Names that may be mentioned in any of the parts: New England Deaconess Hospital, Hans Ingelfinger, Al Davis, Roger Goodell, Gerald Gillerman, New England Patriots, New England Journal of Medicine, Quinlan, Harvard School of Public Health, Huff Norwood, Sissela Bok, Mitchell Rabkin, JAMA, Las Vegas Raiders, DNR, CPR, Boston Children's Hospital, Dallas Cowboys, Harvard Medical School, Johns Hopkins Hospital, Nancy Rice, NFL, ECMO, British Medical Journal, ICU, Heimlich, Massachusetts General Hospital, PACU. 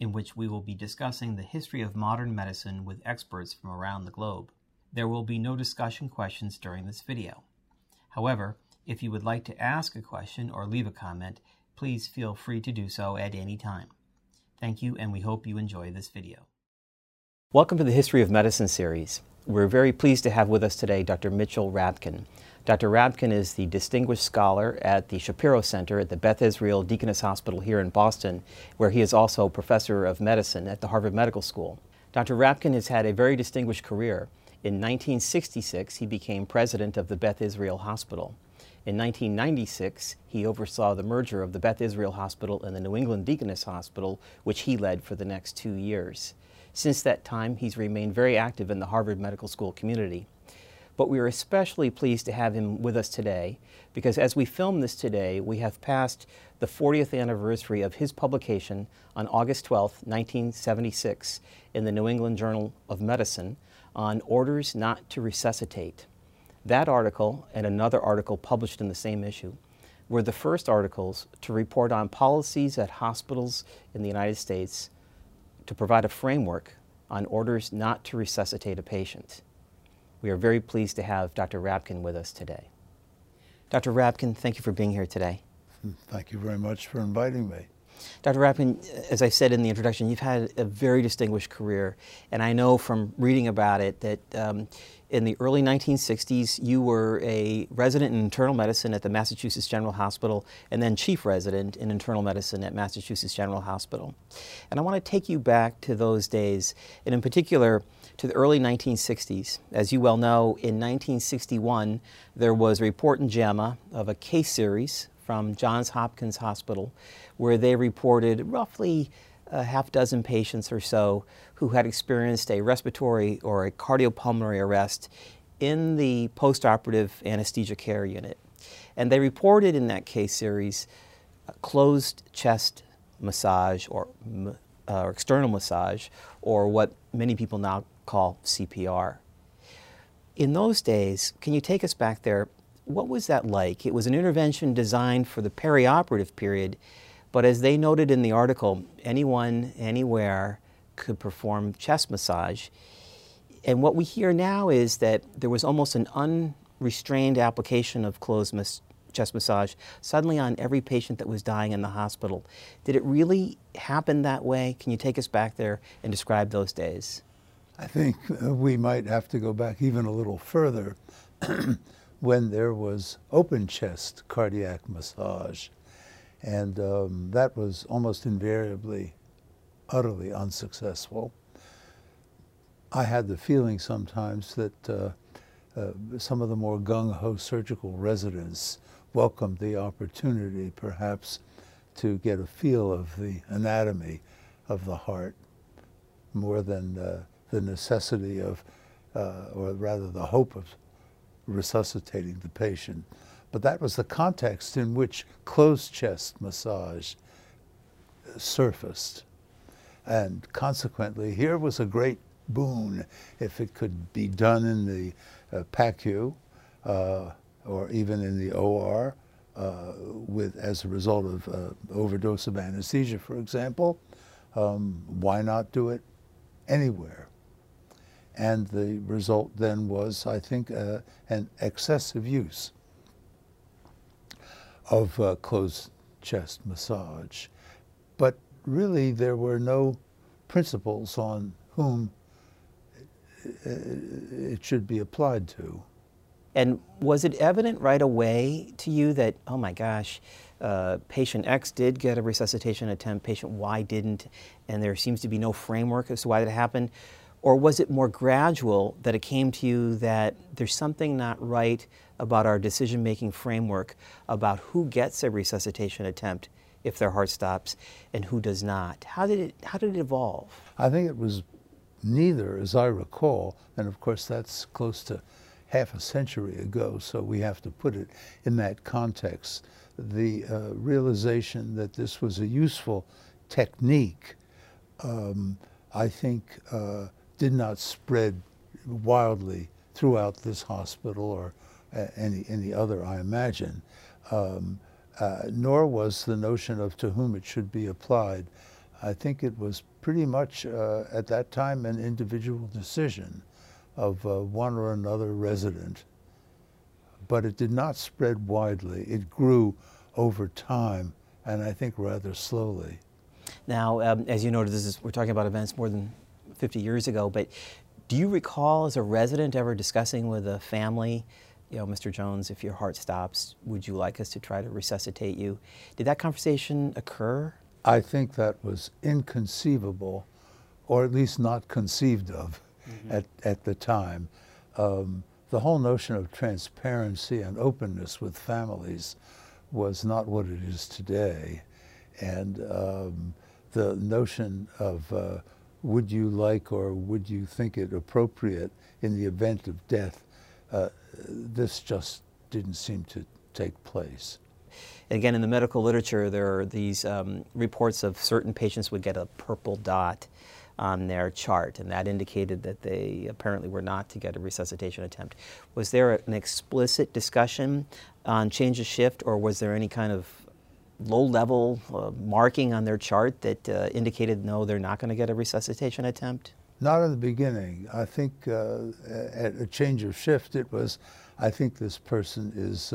in which we will be discussing the history of modern medicine with experts from around the globe. There will be no discussion questions during this video. However, if you would like to ask a question or leave a comment, please feel free to do so at any time. Thank you, and we hope you enjoy this video. Welcome to the History of Medicine series. We're very pleased to have with us today Dr. Mitchell Rabkin. Dr. Rabkin is the distinguished scholar at the Shapiro Center at the Beth Israel Deaconess Hospital here in Boston, where he is also professor of medicine at the Harvard Medical School. Dr. Rabkin has had a very distinguished career. In 1966, he became president of the Beth Israel Hospital. In 1996, he oversaw the merger of the Beth Israel Hospital and the New England Deaconess Hospital, which he led for the next 2 years. Since that time, he's remained very active in the Harvard Medical School community. But we are especially pleased to have him with us today because as we film this today, we have passed the 40th anniversary of his publication on August 12, 1976 in the New England Journal of Medicine on Orders Not to Resuscitate. That article and another article published in the same issue were the first articles to report on policies at hospitals in the United States to provide a framework on orders not to resuscitate a patient. We are very pleased to have Dr. Rabkin with us today. Dr. Rabkin, thank you for being here today. Thank you very much for inviting me. Dr. Rabkin, as I said in the introduction, you've had a very distinguished career, and I know from reading about it that in the early 1960s you were a resident in internal medicine at the Massachusetts General Hospital and then chief resident in internal medicine at Massachusetts General Hospital. And I want to take you back to those days, and in particular to the early 1960s. As you well know, in 1961 there was a report in JAMA of a case series from Johns Hopkins Hospital, where they reported roughly a half dozen patients or so who had experienced a respiratory or a cardiopulmonary arrest in the post-operative anesthesia care unit. And they reported in that case series closed chest massage or external massage, or what many people now call CPR. In those days, can you take us back there? What was that like? It was an intervention designed for the perioperative period, but as they noted in the article, anyone, anywhere could perform chest massage. And what we hear now is that there was almost an unrestrained application of closed chest massage suddenly on every patient that was dying in the hospital. Did it really happen that way? Can you take us back there and describe those days? I think we might have to go back even a little further. When there was open chest cardiac massage. And that was almost invariably utterly unsuccessful. I had the feeling sometimes that some of the more gung-ho surgical residents welcomed the opportunity perhaps to get a feel of the anatomy of the heart more than the necessity of, or rather the hope of resuscitating the patient. But that was the context in which closed chest massage surfaced. And consequently, here was a great boon if it could be done in the PACU or even in the OR as a result of overdose of anesthesia, for example. Why not do it anywhere? And the result then was, I think, an excessive use of closed chest massage. But really, there were no principles on whom it should be applied to. And was it evident right away to you that, oh my gosh, patient X did get a resuscitation attempt, patient Y didn't, and there seems to be no framework as to why that happened? Or was it more gradual that it came to you that there's something not right about our decision-making framework about who gets a resuscitation attempt if their heart stops and who does not? How did it evolve? I think it was neither, as I recall, and of course that's close to half a century ago, so we have to put it in that context. The realization that this was a useful technique, I think, did not spread wildly throughout this hospital or any other, I imagine, nor was the notion of to whom it should be applied. I think it was pretty much, at that time, an individual decision of one or another resident. But it did not spread widely. It grew over time, and I think rather slowly. Now, as you noted, we're talking about events more than 50 years ago, but do you recall as a resident ever discussing with a family, you know, Mr. Jones, if your heart stops, would you like us to try to resuscitate you? Did that conversation occur? I think that was inconceivable, or at least not conceived of at the time. The whole notion of transparency and openness with families was not what it is today. And the notion of would you like or would you think it appropriate in the event of death, this just didn't seem to take place. Again, in the medical literature, there are these reports of certain patients would get a purple dot on their chart, and that indicated that they apparently were not to get a resuscitation attempt. Was there an explicit discussion on change of shift, or was there any kind of low-level marking on their chart that indicated, no, they're not going to get a resuscitation attempt? Not in the beginning. I think at a change of shift, it was, I think this person is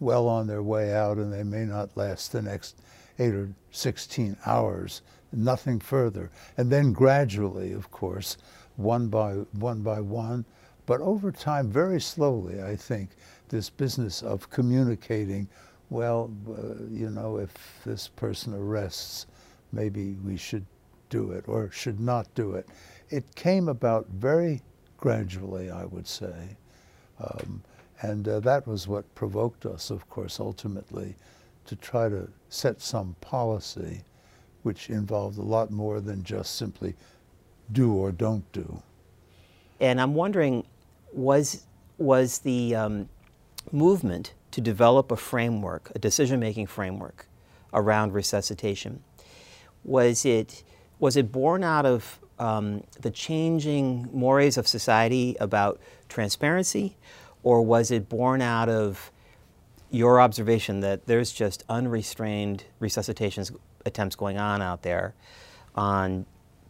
well on their way out and they may not last the next 8 or 16 hours, nothing further. And then gradually, of course, one by one, but over time, very slowly, I think, this business of communicating, well, you know, if this person arrests, maybe we should do it or should not do it. It came about very gradually, I would say. And that was what provoked us, of course, ultimately, to try to set some policy which involved a lot more than just simply do or don't do. And I'm wondering, was the movement to develop a framework, a decision-making framework around resuscitation, was it born out of the changing mores of society about transparency, or was it born out of your observation that there's just unrestrained resuscitation attempts going on out there on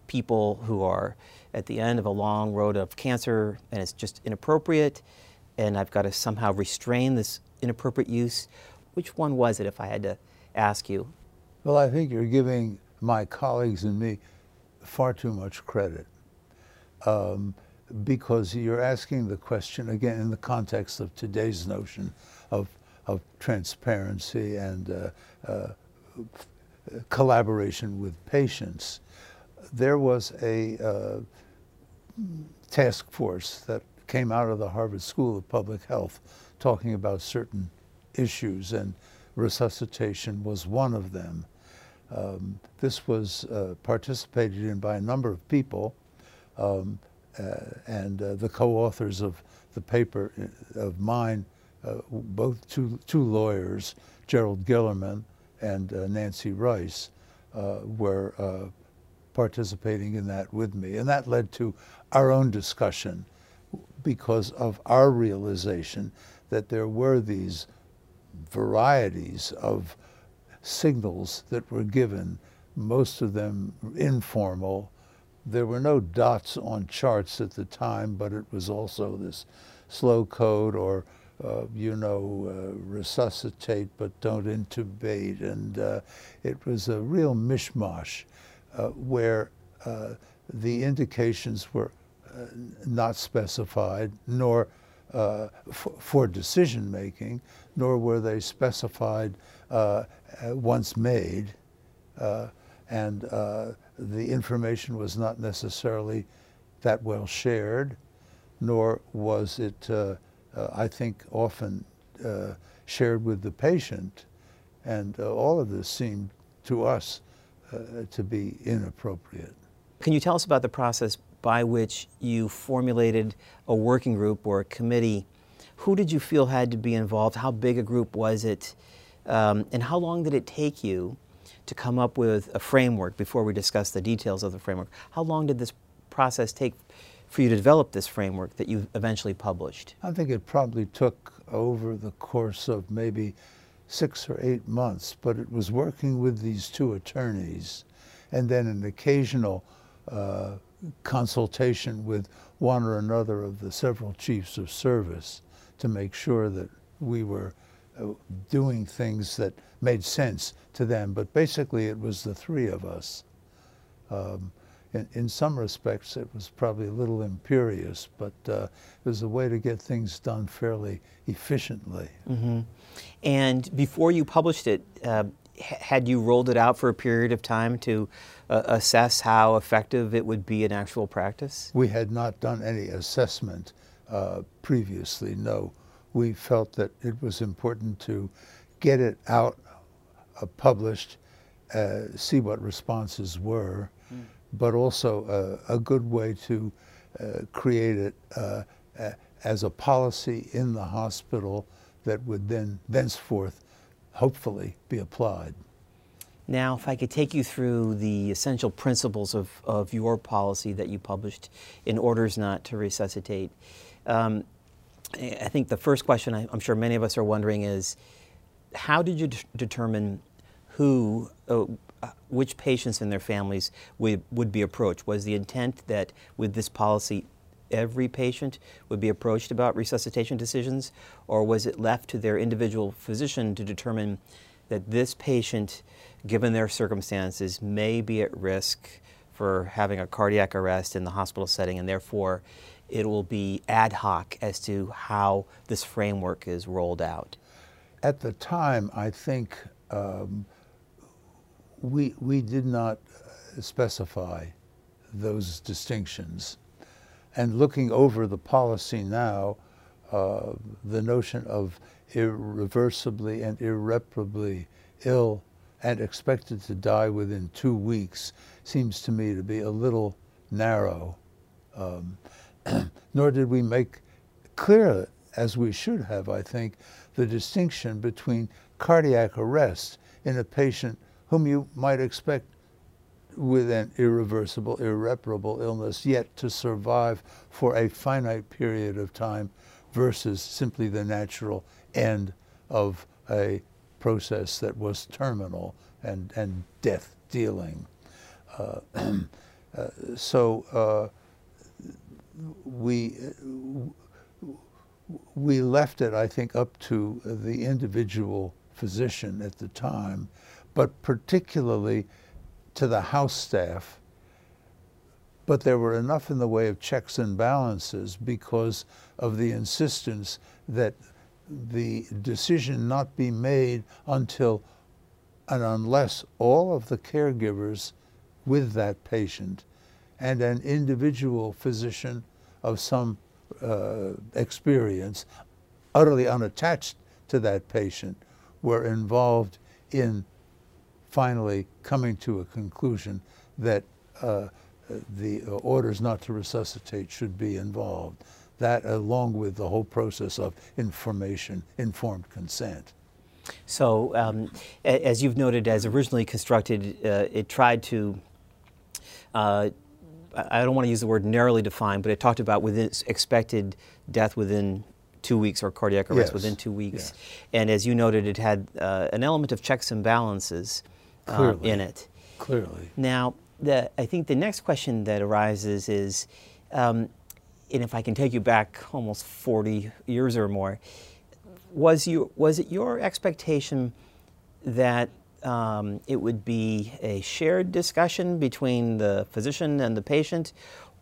people who are at the end of a long road of cancer and it's just inappropriate and I've got to somehow restrain this inappropriate use? Which one was it, if I had to ask you? Well, I think you're giving my colleagues and me far too much credit, because you're asking the question, again, in the context of today's notion of transparency and collaboration with patients. There was a task force that came out of the Harvard School of Public Health talking about certain issues, and resuscitation was one of them. This was participated in by a number of people, and the co-authors of the paper of mine, both two lawyers, Gerald Gillerman and Nancy Rice, were participating in that with me. And that led to our own discussion because of our realization that there were these varieties of signals that were given, most of them informal. There were no dots on charts at the time, but it was also this slow code or, you know, resuscitate but don't intubate. And it was a real mishmash where the indications were not specified, nor for decision making, nor were they specified once made. And the information was not necessarily that well shared, nor was it, I think, often shared with the patient. And all of this seemed to us to be inappropriate. Can you tell us about the process by which you formulated a working group or a committee? Who did you feel had to be involved? How big a group was it? And how long did it take you to come up with a framework? Before we discuss the details of the framework, how long did this process take for you to develop this framework that you eventually published? I think it probably took over the course of maybe 6 or 8 months, but it was working with these two attorneys and then an occasional consultation with one or another of the several chiefs of service to make sure that we were doing things that made sense to them. But basically it was the three of us. In some respects it was probably a little imperious, but it was a way to get things done fairly efficiently. Mm-hmm. And before you published it, had you rolled it out for a period of time to assess how effective it would be in actual practice? We had not done any assessment previously, no. We felt that it was important to get it out, published, see what responses were, but also a good way to create it as a policy in the hospital that would then thenceforth hopefully be applied. Now, if I could take you through the essential principles of your policy that you published in Orders Not to Resuscitate. I think the first question I'm sure many of us are wondering is, how did you determine who, which patients and their families would be approached? Was the intent that with this policy every patient would be approached about resuscitation decisions, or was it left to their individual physician to determine that this patient, given their circumstances, may be at risk for having a cardiac arrest in the hospital setting, and therefore it will be ad hoc as to how this framework is rolled out? At the time, I think we did not specify those distinctions. And looking over the policy now, the notion of irreversibly and irreparably ill and expected to die within 2 weeks seems to me to be a little narrow. Nor did we make clear, as we should have, I think, the distinction between cardiac arrest in a patient whom you might expect with an irreversible, irreparable illness yet to survive for a finite period of time versus simply the natural end of a process that was terminal and death dealing. We left it, I think, up to the individual physician at the time, but particularly to the house staff. But there were enough in the way of checks and balances because of the insistence that the decision not be made until and unless all of the caregivers with that patient and an individual physician of some experience, utterly unattached to that patient, were involved in finally coming to a conclusion that the orders not to resuscitate should be involved. That, along with the whole process of information, informed consent. So, as you've noted, as originally constructed, it tried to I don't want to use the word narrowly defined, but it talked about within expected death within 2 weeks or cardiac arrest within 2 weeks. Yes. And as you noted, it had an element of checks and balances in it. Clearly. Now, I think the next question that arises is, and if I can take you back almost 40 years or more, was it your expectation that it would be a shared discussion between the physician and the patient,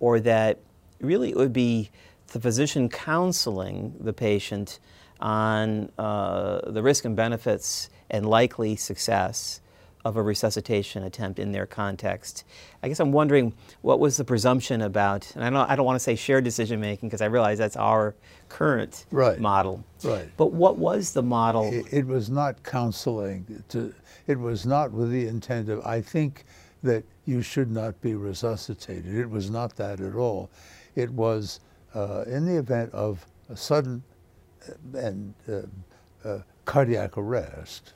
or that really it would be the physician counseling the patient on the risk and benefits and likely success of a resuscitation attempt in their context. I guess I'm wondering, what was the presumption about, and I don't want to say shared decision making, because I realize that's our current model. Right. But what was the model? It was not counseling. It was not with the intent of, I think that you should not be resuscitated. It was not that at all. It was in the event of a sudden and cardiac arrest,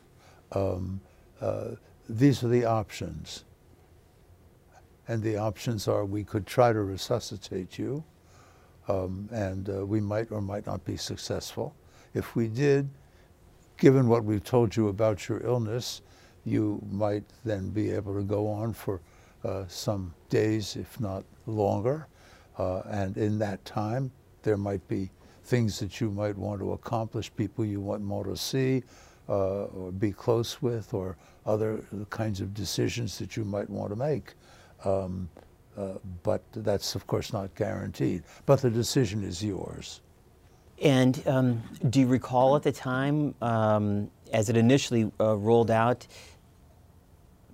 these are the options. And the options are, we could try to resuscitate you, and we might or might not be successful. If we did, given what we've told you about your illness, you might then be able to go on for some days, if not longer. And in that time, there might be things that you might want to accomplish, people you want more to see, or be close with, or other kinds of decisions that you might want to make. But that's, of course, not guaranteed. But the decision is yours. And do you recall at the time, as it initially rolled out,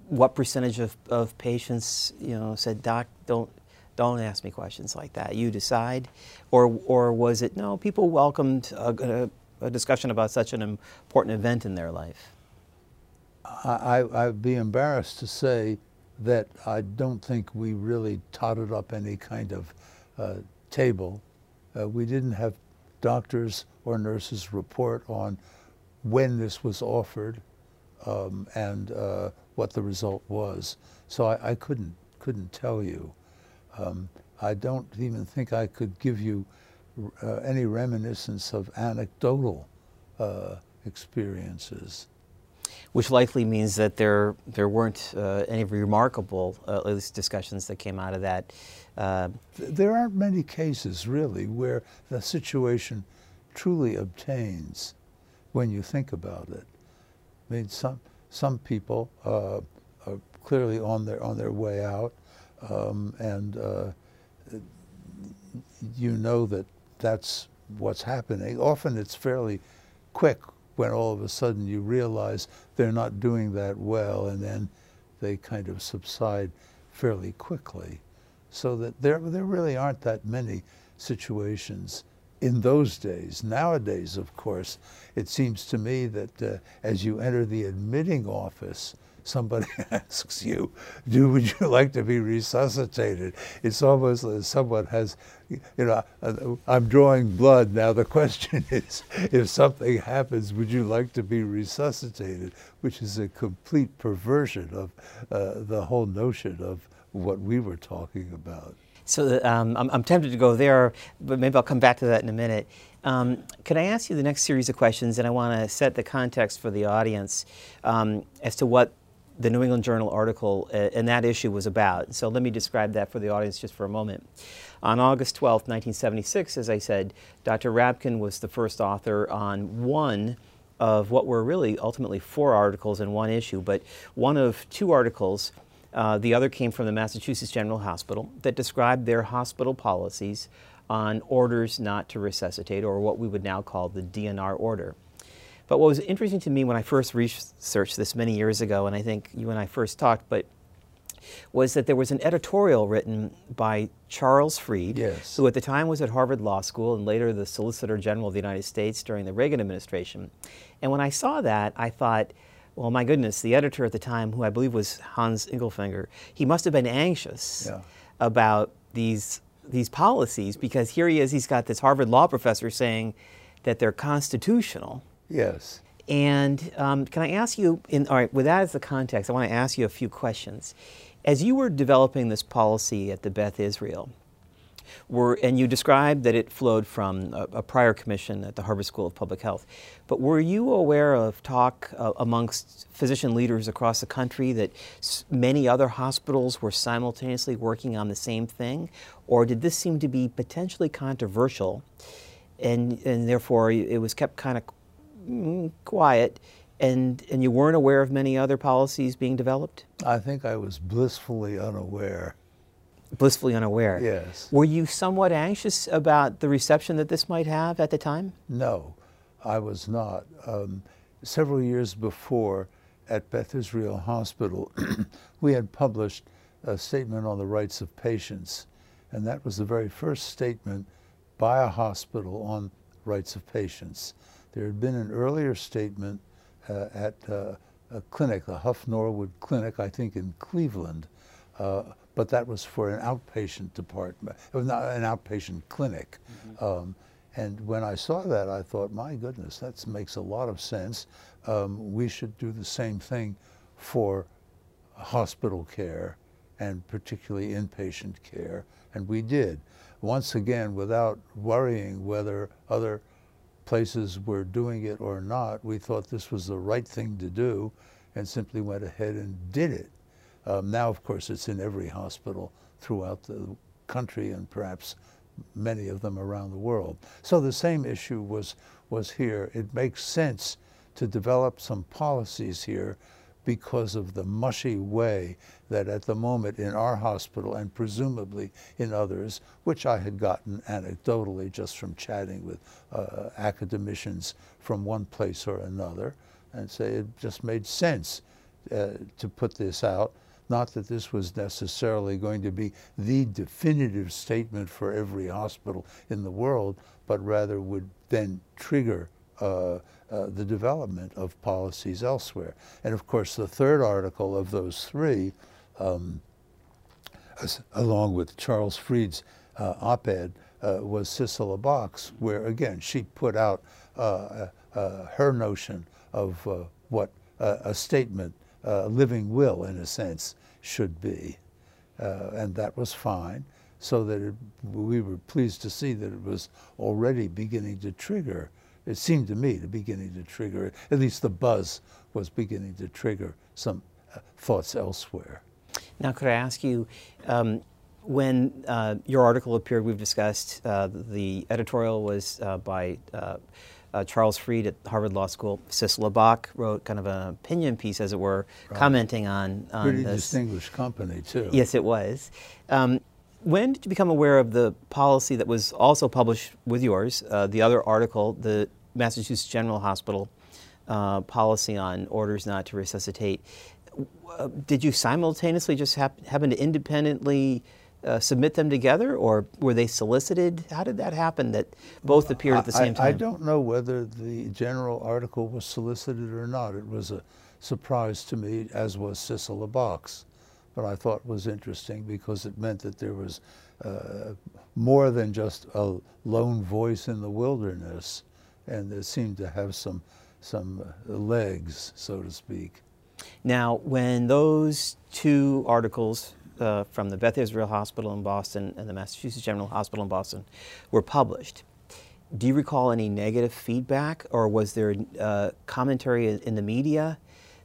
what percentage of patients, you know, said, "Doc, don't ask me questions like that. You decide," or was it, no, people welcomed a discussion about such an important event in their life? I'd be embarrassed to say that I don't think we really totted up any kind of table. We didn't have doctors or nurses report on when this was offered and what the result was. So I couldn't tell you. I don't even think I could give you any reminiscence of anecdotal experiences. Which likely means that there weren't any remarkable at least discussions that came out of that. There aren't many cases, really, where the situation truly obtains when you think about it. I mean, some people are clearly on their way out, and you know that that's what's happening. Often it's fairly quick when all of a sudden you realize they're not doing that well, and then they kind of subside fairly quickly. So that there really aren't that many situations in those days. Nowadays, of course, it seems to me that as you enter the admitting office, somebody asks you, would you like to be resuscitated? It's almost as someone has, you know, I'm drawing blood. Now the question is, if something happens, would you like to be resuscitated? Which is a complete perversion of the whole notion of what we were talking about. So I'm tempted to go there, but maybe I'll come back to that in a minute. Can I ask you the next series of questions? And I want to set the context for the audience as to what the New England Journal article and that issue was about. So let me describe that for the audience just for a moment. On August 12, 1976, as I said, Dr. Rabkin was the first author on one of what were really ultimately four articles in one issue, but one of two articles. The other came from the Massachusetts General Hospital that described their hospital policies on orders not to resuscitate, or what we would now call the DNR order. But what was interesting to me when I first researched this many years ago, and I think you and I first talked, but was that there was an editorial written by Charles Fried, yes, who at the time was at Harvard Law School and later the Solicitor General of the United States during the Reagan administration. And when I saw that, I thought, well, my goodness, the editor at the time, who I believe was Hans Ingelfinger, he must have been anxious, yeah, about these policies, because here he is, he's got this Harvard law professor saying that they're constitutional. Yes. And can I ask you, all right, with that as the context, I want to ask you a few questions. As you were developing this policy at the Beth Israel, and you described that it flowed from a prior commission at the Harvard School of Public Health, but were you aware of talk amongst physician leaders across the country that many other hospitals were simultaneously working on the same thing? Or did this seem to be potentially controversial, and therefore it was kept kind of quiet, and you weren't aware of many other policies being developed? I think I was blissfully unaware. Blissfully unaware. Yes. Were you somewhat anxious about the reception that this might have at the time? No, I was not. Several years before, at Beth Israel Hospital, we had published a statement on the rights of patients, and that was the very first statement by a hospital on rights of patients. There had been an earlier statement at a clinic, a Huff Norwood clinic, I think in Cleveland, but that was for an outpatient department, it was not an outpatient clinic. Mm-hmm. And when I saw that, I thought, my goodness, that makes a lot of sense. We should do the same thing for hospital care, and particularly inpatient care, and we did. Once again, without worrying whether other places were doing it or not, we thought this was the right thing to do and simply went ahead and did it. Now, of course, it's in every hospital throughout the country and perhaps many of them around the world. So the same issue was here. It makes sense to develop some policies here because of the mushy way that at the moment in our hospital and presumably in others, which I had gotten anecdotally just from chatting with academicians from one place or another, and say it just made sense to put this out. Not that this was necessarily going to be the definitive statement for every hospital in the world, but rather would then trigger the development of policies elsewhere. And of course, the third article of those three, along with Charles Fried's op-ed, was Sissela Bok's, where again, she put out her notion of what a statement, a living will, in a sense, should be. And that was fine, so that we were pleased to see that it was already beginning to trigger. It seemed to me to beginning to trigger, at least the buzz was beginning to trigger some thoughts elsewhere. Now, could I ask you, when your article appeared, we've discussed, the editorial was by Charles Fried at Harvard Law School. Sissela Bok wrote kind of an opinion piece, as it were, right, commenting on pretty this distinguished company, too. Yes, it was. When did you become aware of the policy that was also published with yours, the other article, the Massachusetts General Hospital policy on orders not to resuscitate? Did you simultaneously just happen to independently submit them together, or were they solicited? How did that happen that both appeared at the same time? I don't know whether the general article was solicited or not. It was a surprise to me, as was Sissela Bok's. But I thought was interesting because it meant that there was more than just a lone voice in the wilderness, and it seemed to have some legs, so to speak. Now, when those two articles from the Beth Israel Hospital in Boston and the Massachusetts General Hospital in Boston were published, do you recall any negative feedback, or was there commentary in the media,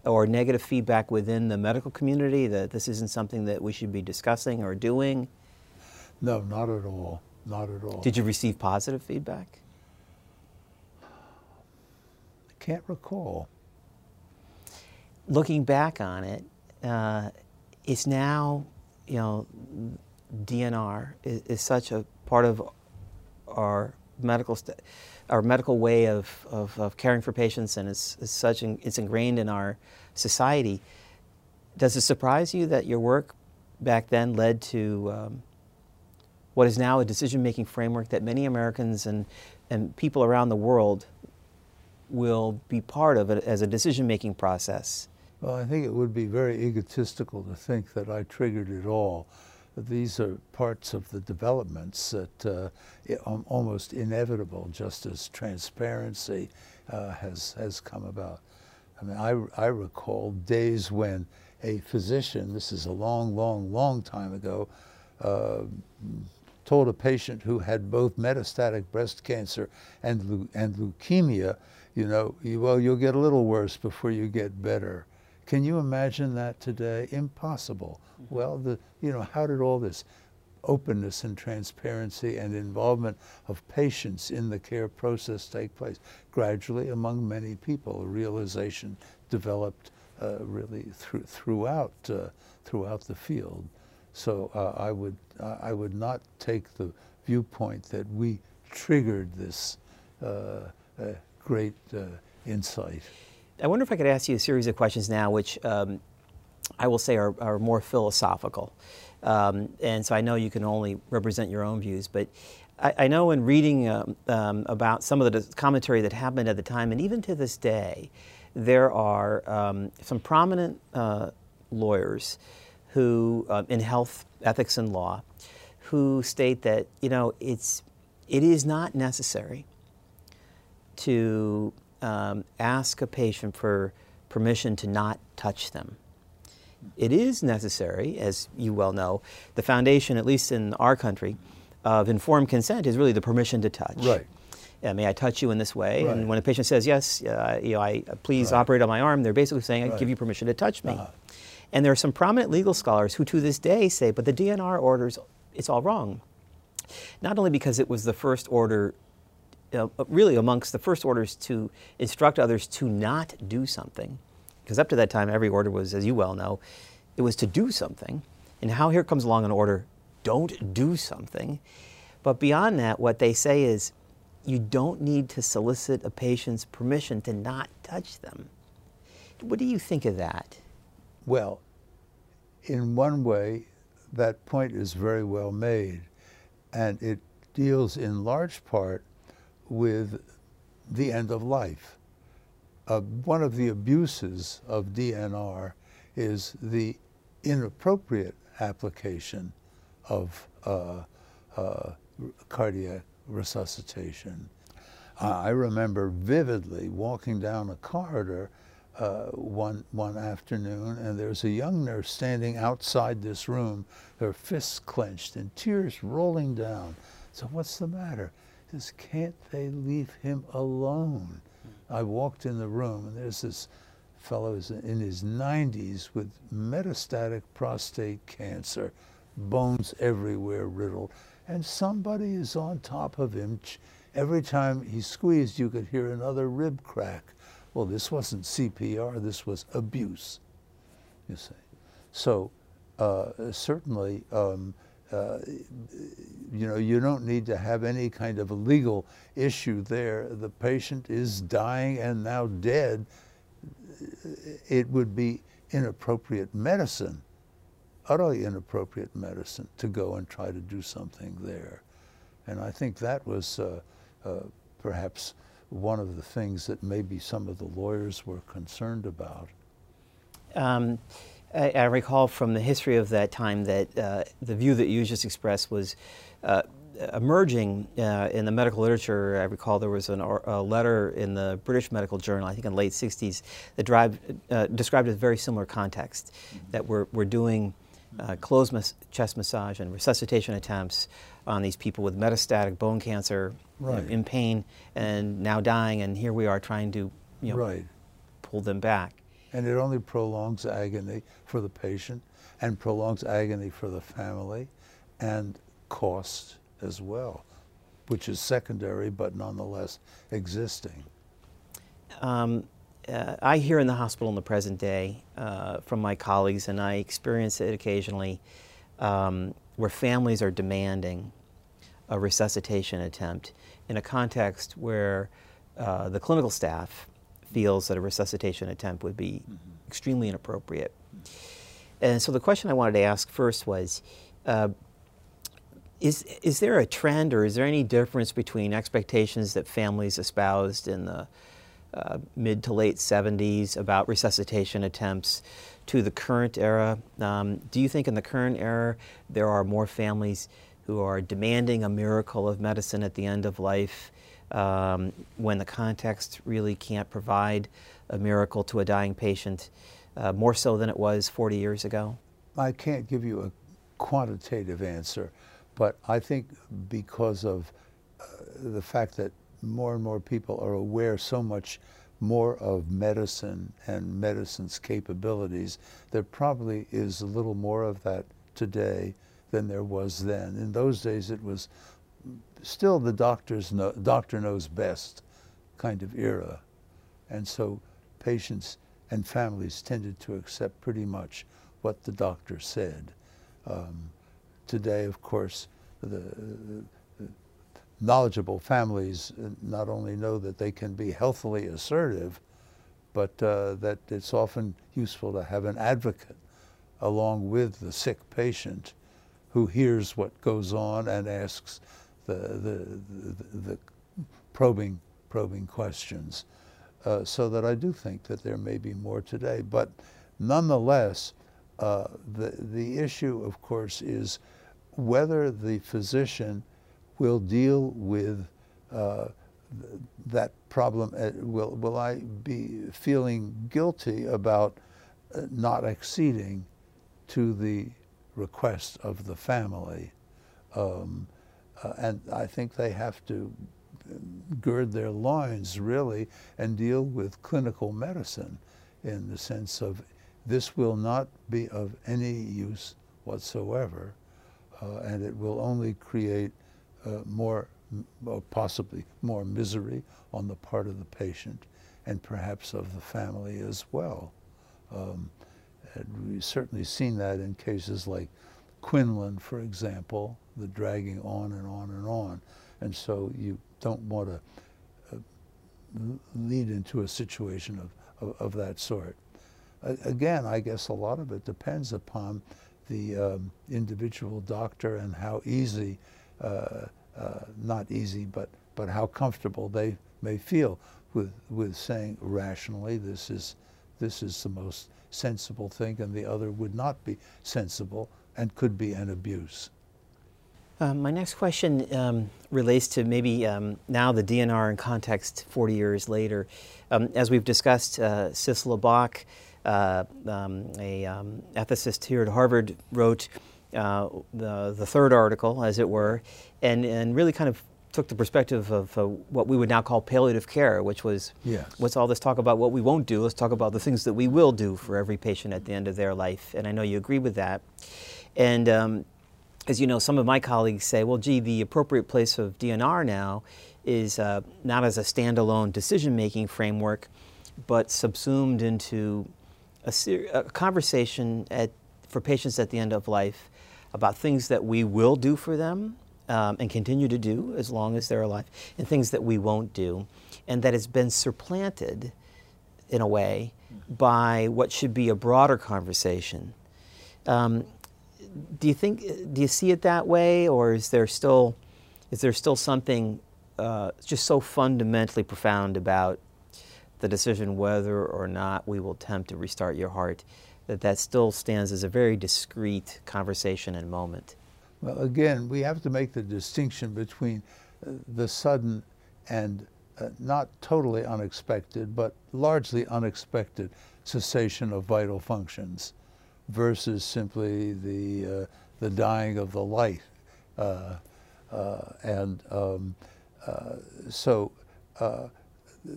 or negative feedback within the medical community that this isn't something that we should be discussing or doing? No, not at all, not at all. Did you receive positive feedback? I can't recall. Looking back on it, it's now, you know, DNR is such a part of our medical way of caring for patients, and it's such it's ingrained in our society. Does it surprise you that your work back then led to what is now a decision-making framework that many Americans and people around the world will be part of it as a decision-making process? Well, I think it would be very egotistical to think that I triggered it all. These are parts of the developments that are almost inevitable, just as transparency has come about. I mean, I recall days when a physician, this is a long, long, long time ago, told a patient who had both metastatic breast cancer and leukemia, you know, well, you'll get a little worse before you get better. Can you imagine that today? Impossible. Well, you know, how did all this openness and transparency and involvement of patients in the care process take place? Gradually, among many people, a realization developed really throughout the field. So I would not take the viewpoint that we triggered this great insight. I wonder if I could ask you a series of questions now, which I will say are more philosophical. And so I know you can only represent your own views, but I know in reading about some of the commentary that happened at the time, and even to this day, there are some prominent lawyers who, in health ethics and law, who state that, you know, it is not necessary to ask a patient for permission to not touch them. It is necessary, as you well know, the foundation, at least in our country, of informed consent is really the permission to touch. Right. May I touch you in this way? Right. And when a patient says, yes, you know, please right. operate on my arm, they're basically saying, I right. give you permission to touch me. Uh-huh. And there are some prominent legal scholars who to this day say, but the DNR orders, it's all wrong. Not only because it was the first order, really amongst the first orders to instruct others to not do something, because up to that time, every order was, as you well know, it was to do something. And how here comes along an order, don't do something. But beyond that, what they say is, you don't need to solicit a patient's permission to not touch them. What do you think of that? Well, in one way, that point is very well made. And it deals in large part with the end of life. One of the abuses of DNR is the inappropriate application of cardiac resuscitation. I remember vividly walking down a corridor one afternoon, and there's a young nurse standing outside this room, her fists clenched and tears rolling down. So what's the matter? She says, can't they leave him alone? I walked in the room, and there's this fellow in his 90s with metastatic prostate cancer, bones everywhere riddled, and somebody is on top of him. Every time he squeezed, you could hear another rib crack. Well, this wasn't CPR, this was abuse, you see. So certainly, you know, you don't need to have any kind of a legal issue there. The patient is dying and now dead. It would be inappropriate medicine, utterly inappropriate medicine, to go and try to do something there. And I think that was perhaps one of the things that maybe some of the lawyers were concerned about. I recall from the history of that time that the view that you just expressed was emerging in the medical literature. I recall there was a letter in the British Medical Journal, I think in the late 60s, that described a very similar context, mm-hmm. that we're doing closed chest massage and resuscitation attempts on these people with metastatic bone cancer, right. In pain and now dying, and here we are trying to, you know, right. pull them back. And it only prolongs agony for the patient and prolongs agony for the family, and cost as well, which is secondary but nonetheless existing. I hear in the hospital in the present day from my colleagues, and I experience it occasionally, where families are demanding a resuscitation attempt in a context where the clinical staff feels that a resuscitation attempt would be mm-hmm. extremely inappropriate. And so the question I wanted to ask first was, is there a trend, or is there any difference between expectations that families espoused in the mid to late 70s about resuscitation attempts to the current era? Do you think in the current era there are more families who are demanding a miracle of medicine at the end of life, when the context really can't provide a miracle to a dying patient, more so than it was 40 years ago? I can't give you a quantitative answer, but I think because of the fact that more and more people are aware so much more of medicine and medicine's capabilities, there probably is a little more of that today than there was then. In those days, it was still the doctor knows best kind of era. And so patients and families tended to accept pretty much what the doctor said. Today, of course, the knowledgeable families not only know that they can be healthily assertive, but that it's often useful to have an advocate along with the sick patient who hears what goes on and asks the probing questions. So that I do think that there may be more today. But nonetheless, the issue, of course, is whether the physician will deal with that problem. Will I be feeling guilty about not acceding to the request of the family? And I think they have to gird their loins, really, and deal with clinical medicine in the sense of this will not be of any use whatsoever, and it will only create more, or possibly more, misery on the part of the patient and perhaps of the family as well. And we've certainly seen that in cases like Quinlan, for example, the dragging on and on and on. And so you don't want to lead into a situation of that sort. Again, I guess a lot of it depends upon the individual doctor and how easy, not easy, but how comfortable they may feel with saying rationally this is the most sensible thing and the other would not be sensible and could be an abuse. My next question relates to maybe now the DNR in context 40 years later. As we've discussed, Sissela Bok, an ethicist here at Harvard, wrote the third article, as it were, and really kind of took the perspective of what we would now call palliative care, which was, yes, what's all this talk about what we won't do? Let's talk about the things that we will do for every patient at the end of their life. And I know you agree with that. And as you know, some of my colleagues say, well, gee, the appropriate place of DNR now is not as a standalone decision-making framework, but subsumed into a conversation for patients at the end of life about things that we will do for them and continue to do as long as they're alive, and things that we won't do, and that it's been supplanted, in a way, by what should be a broader conversation. Do you see it that way, or is there still something just so fundamentally profound about the decision whether or not we will attempt to restart your heart that still stands as a very discrete conversation and moment? Well, again, we have to make the distinction between the sudden and not totally unexpected, but largely unexpected cessation of vital functions, versus simply the dying of the light, so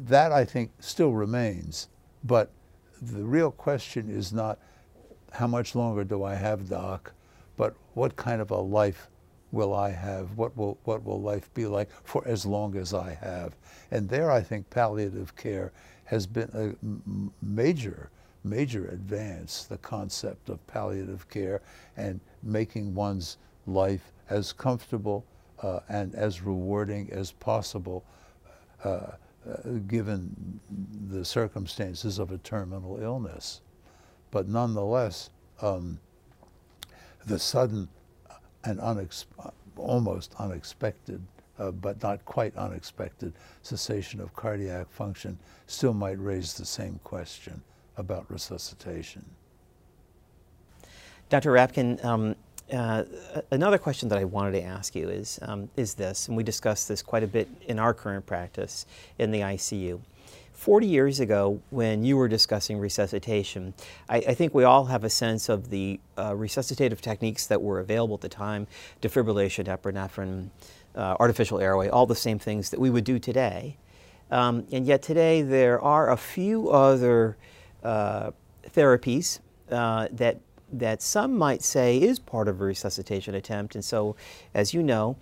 that I think still remains. But the real question is not how much longer do I have, doc, but what kind of a life will I have? What will life be like for as long as I have? And there, I think palliative care has been a major advance, the concept of palliative care and making one's life as comfortable and as rewarding as possible given the circumstances of a terminal illness. But nonetheless, the sudden and almost unexpected, but not quite unexpected, cessation of cardiac function still might raise the same question about resuscitation. Dr. Rabkin, another question that I wanted to ask you is this, and we discussed this quite a bit in our current practice in the ICU. 40 years ago, when you were discussing resuscitation, I think we all have a sense of the resuscitative techniques that were available at the time, defibrillation, epinephrine, artificial airway, all the same things that we would do today. And yet today, there are a few other therapies that some might say is part of a resuscitation attempt. And so, as you know,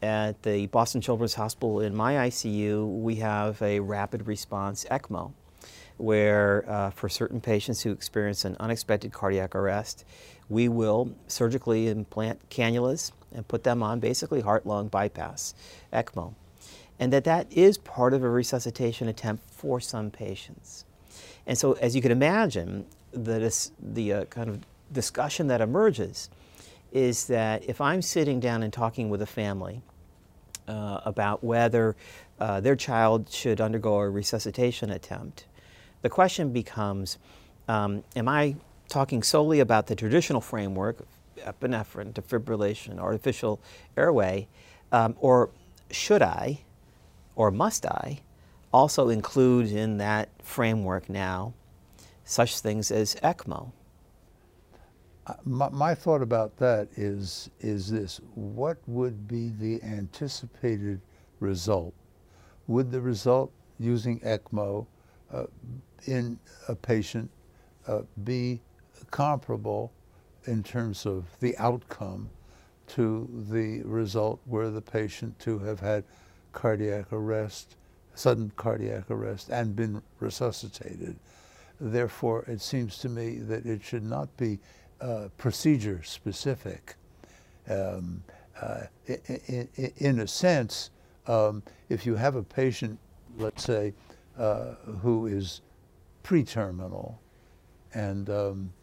at the Boston Children's Hospital in my ICU, we have a rapid response ECMO, where for certain patients who experience an unexpected cardiac arrest, we will surgically implant cannulas and put them on basically heart-lung bypass ECMO. and that is part of a resuscitation attempt for some patients. And so, as you can imagine, the kind of discussion that emerges is that if I'm sitting down and talking with a family about whether their child should undergo a resuscitation attempt, the question becomes, am I talking solely about the traditional framework, epinephrine, defibrillation, artificial airway, or should I, or must I, also include in that framework now such things as ECMO? My thought about that is this: what would be the anticipated result? Would the result using ECMO in a patient be comparable in terms of the outcome to the result were the patient to have had cardiac arrest, sudden cardiac arrest, and been resuscitated? Therefore, it seems to me that it should not be procedure specific. In a sense, if you have a patient, let's say, who is pre-terminal and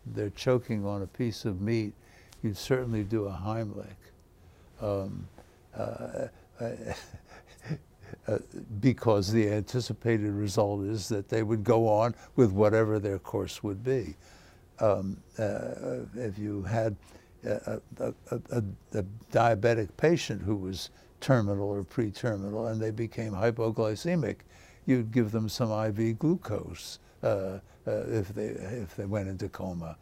they're choking on a piece of meat, you'd certainly do a Heimlich because the anticipated result is that they would go on with whatever their course would be. If you had a diabetic patient who was terminal or pre-terminal and they became hypoglycemic, you'd give them some IV glucose if they went into coma.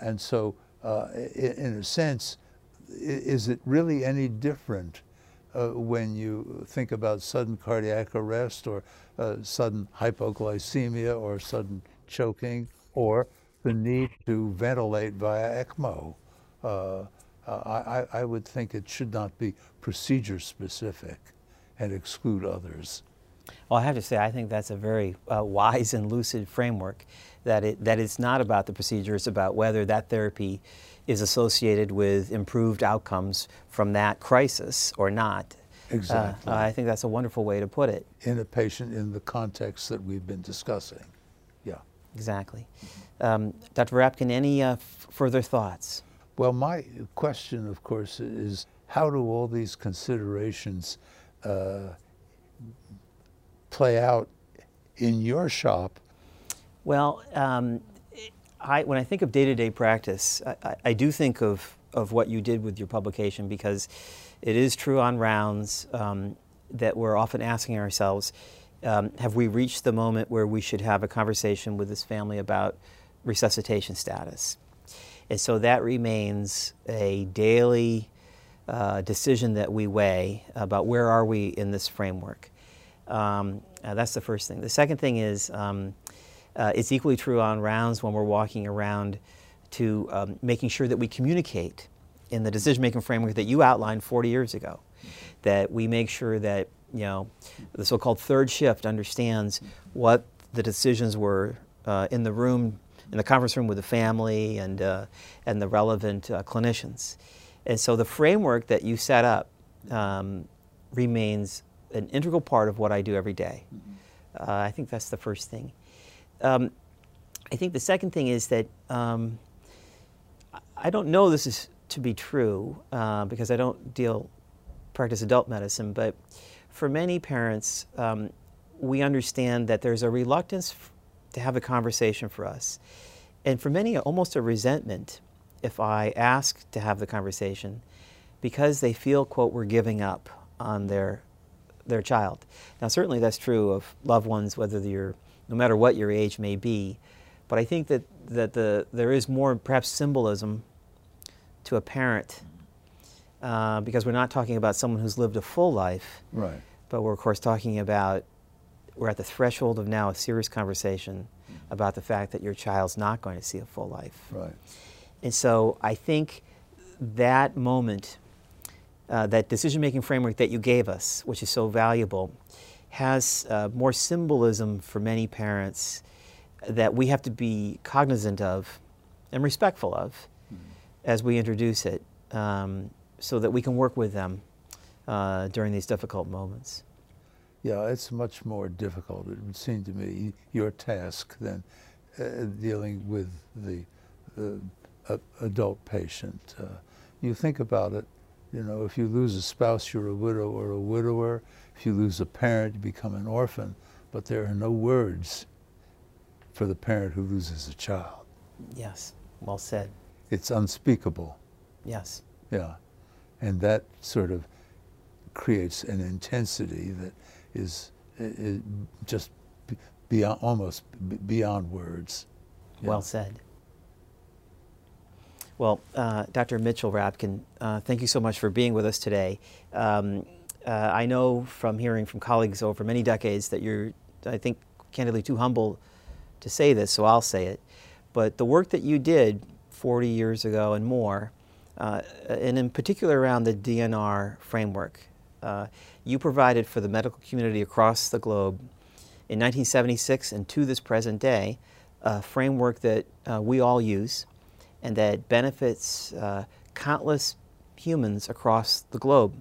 And so, in a sense, is it really any different when you think about sudden cardiac arrest or sudden hypoglycemia or sudden choking or the need to ventilate via ECMO? I would think it should not be procedure specific and exclude others. Well, I have to say, I think that's a very wise and lucid framework, that it's not about the procedure, it's about whether that therapy is associated with improved outcomes from that crisis or not. Exactly. I think that's a wonderful way to put it. In a patient in the context that we've been discussing. Yeah. Exactly. Dr. Rabkin, any further thoughts? Well, my question, of course, is how do all these considerations play out in your shop? Well, when I think of day-to-day practice, I do think of what you did with your publication, because it is true on rounds that we're often asking ourselves, have we reached the moment where we should have a conversation with this family about resuscitation status? And so that remains a daily decision that we weigh about where are we in this framework. That's the first thing. The second thing is it's equally true on rounds when we're walking around to making sure that we communicate in the decision-making framework that you outlined 40 years ago, that we make sure that, you know, the so-called third shift understands what the decisions were in the room, in the conference room with the family and the relevant clinicians. And so the framework that you set up remains an integral part of what I do every day. I think that's the first thing. I think the second thing is that I don't know this is to be true because I don't practice adult medicine, but for many parents, we understand that there's a reluctance to have a conversation for us. And for many, almost a resentment if I ask to have the conversation, because they feel, quote, we're giving up on their child. Now, certainly that's true of loved ones, whether you're, no matter what your age may be, but I think that there is more perhaps symbolism to a parent, because we're not talking about someone who's lived a full life, right? But we're, of course, talking about, we're at the threshold of now a serious conversation about the fact that your child's not going to see a full life. Right. And so I think that moment, that decision-making framework that you gave us, which is so valuable, has more symbolism for many parents that we have to be cognizant of and respectful of as we introduce it, so that we can work with them during these difficult moments. Yeah, it's much more difficult, it would seem to me, your task than dealing with the adult patient. You think about it, you know, if you lose a spouse, you're a widow or a widower. If you lose a parent, you become an orphan. But there are no words for the parent who loses a child. Yes, well said. It's unspeakable. Yes. Yeah, and that sort of creates an intensity that is just beyond, almost beyond words. Yeah. Well said. Well, Dr. Mitchell Rabkin, thank you so much for being with us today. I know from hearing from colleagues over many decades that you're, I think, candidly too humble to say this, so I'll say it. But the work that you did 40 years ago and more, and in particular around the DNR framework, you provided for the medical community across the globe in 1976 and to this present day, a framework that we all use and that benefits countless humans across the globe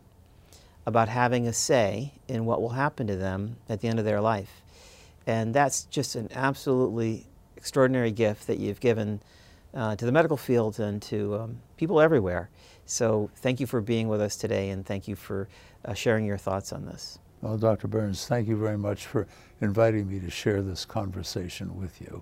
about having a say in what will happen to them at the end of their life. And that's just an absolutely extraordinary gift that you've given to the medical field and to people everywhere. So thank you for being with us today, and thank you for sharing your thoughts on this. Well, Dr. Burns, thank you very much for inviting me to share this conversation with you.